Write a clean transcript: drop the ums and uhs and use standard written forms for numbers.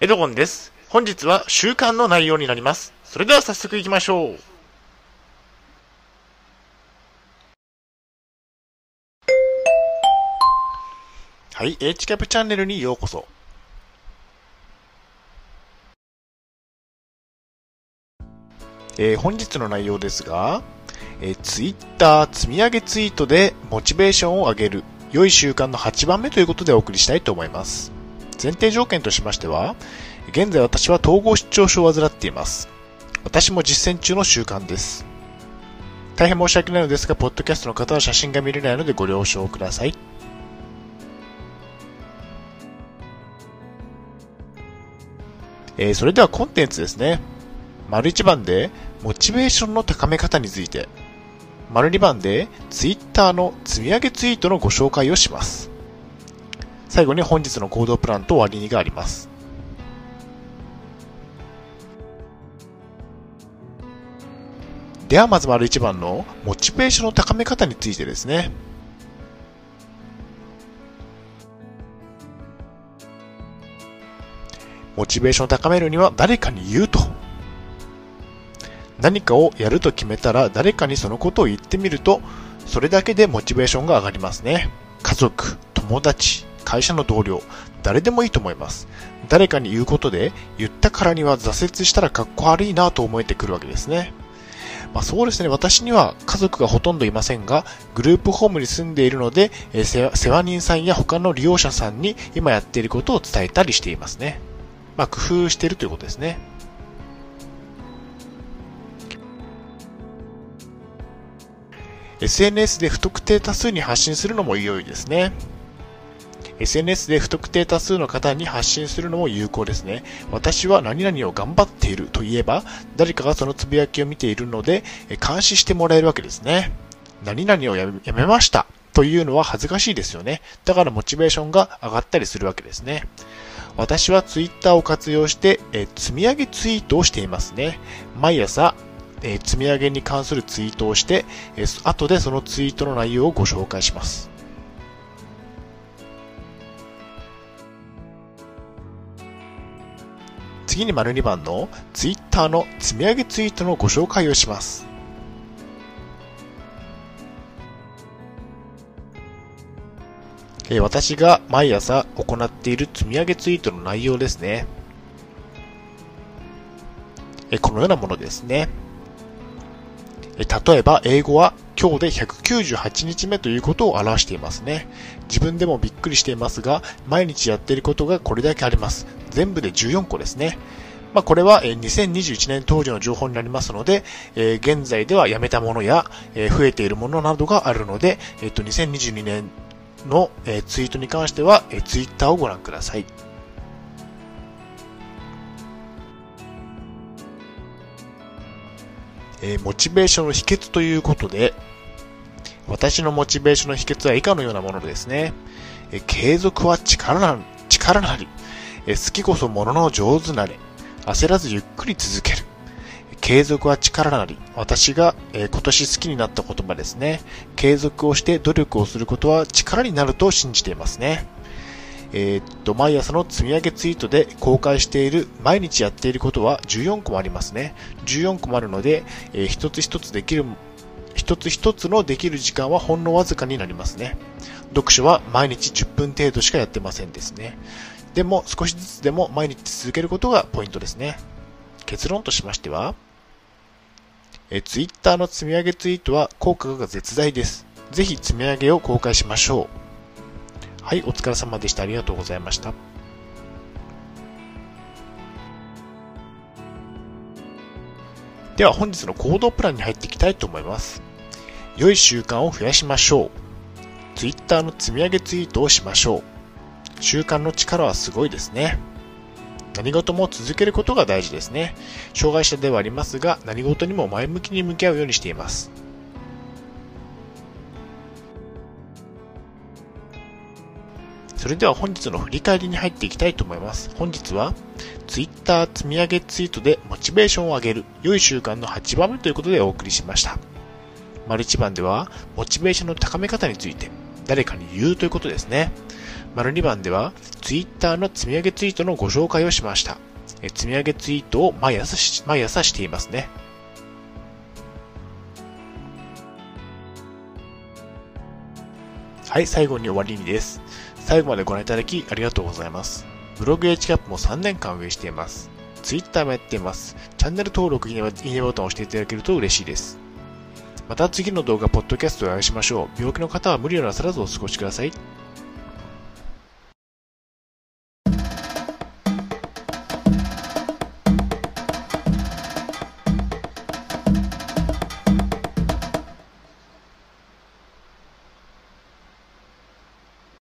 エドゴンです。本日は週刊の内容になります。それでは早速行きましょう。はい、HCAP チャンネルにようこそ。本日の内容ですが、Twitter 積み上げツイートでモチベーションを上げる良い習慣の8番目ということでお送りしたいと思います。前提条件としましては、現在私は統合失調症を患っています。私も実践中の習慣です。大変申し訳ないのですが、ポッドキャストの方は写真が見れないのでご了承ください。それではコンテンツですね。丸1番で、モチベーションの高め方について。丸2番で、Twitter の積み上げツイートのご紹介をします。最後に本日の行動プランと割り値があります。ではまず丸1番のモチベーションの高め方についてですね。モチベーションを高めるには誰かに言うと。何かをやると決めたら誰かにそのことを言ってみると、それだけでモチベーションが上がりますね。家族、友達、会社の同僚、誰でもいいと思います。誰かに言うことで、言ったからには挫折したらかっこ悪いなと思えてくるわけですね。そうですね、私には家族がほとんどいませんが、グループホームに住んでいるので、世話人さんや他の利用者さんに今やっていることを伝えたりしていますね。工夫しているということですね。SNS で不特定多数に発信するのも良いですね。SNS で不特定多数の方に発信するのも有効ですね。私は何々を頑張っていると言えば、誰かがそのつぶやきを見ているので、監視してもらえるわけですね。何々をやめましたというのは恥ずかしいですよね。だからモチベーションが上がったりするわけですね。私は Twitter を活用して、積み上げツイートをしていますね。毎朝、積み上げに関するツイートをして、後でそのツイートの内容をご紹介します。次に丸2番の Twitter の積み上げツイートのご紹介をします。私が毎朝行っている積み上げツイートの内容ですね。このようなものですね。例えば英語は今日で198日目ということを表していますね。自分でもびっくりしていますが、毎日やっていることがこれだけあります。全部で14個ですね。これは2021年当時の情報になりますので、現在ではやめたものや増えているものなどがあるので、2022年のツイートに関してはツイッターをご覧ください。モチベーションの秘訣ということで、私のモチベーションの秘訣は以下のようなものですね。継続は力なり。好きこそものの上手なれ。焦らずゆっくり続ける。継続は力なり。私が今年好きになった言葉ですね。継続をして努力をすることは力になると信じていますね。毎朝の積み上げツイートで公開している毎日やっていることは14個もありますね。14個もあるので、一つ一つのできる時間はほんのわずかになりますね。読書は毎日10分程度しかやってませんですね。でも少しずつでも毎日続けることがポイントですね。結論としましては、Twitter の積み上げツイートは効果が絶大です。ぜひ積み上げを公開しましょう。はい、お疲れ様でした。ありがとうございました。では本日の行動プランに入っていきたいと思います。良い習慣を増やしましょう。Twitter の積み上げツイートをしましょう。習慣の力はすごいですね。何事も続けることが大事ですね。障害者ではありますが、何事にも前向きに向き合うようにしています。それでは本日の振り返りに入っていきたいと思います。本日は Twitter 積み上げツイートでモチベーションを上げる良い習慣の8番目ということでお送りしました。丸1番ではモチベーションの高め方について誰かに言うということですね。丸2番では Twitter の積み上げツイートのご紹介をしました。積み上げツイートを毎朝していますね。はい、最後に終わりにです。最後までご覧いただきありがとうございます。ブログ HCAP も3年間運営しています。Twitter もやっています。チャンネル登録、いいねボタンを押していただけると嬉しいです。また次の動画、ポッドキャストをお会いしましょう。病気の方は無理をなさらずお過ごしください。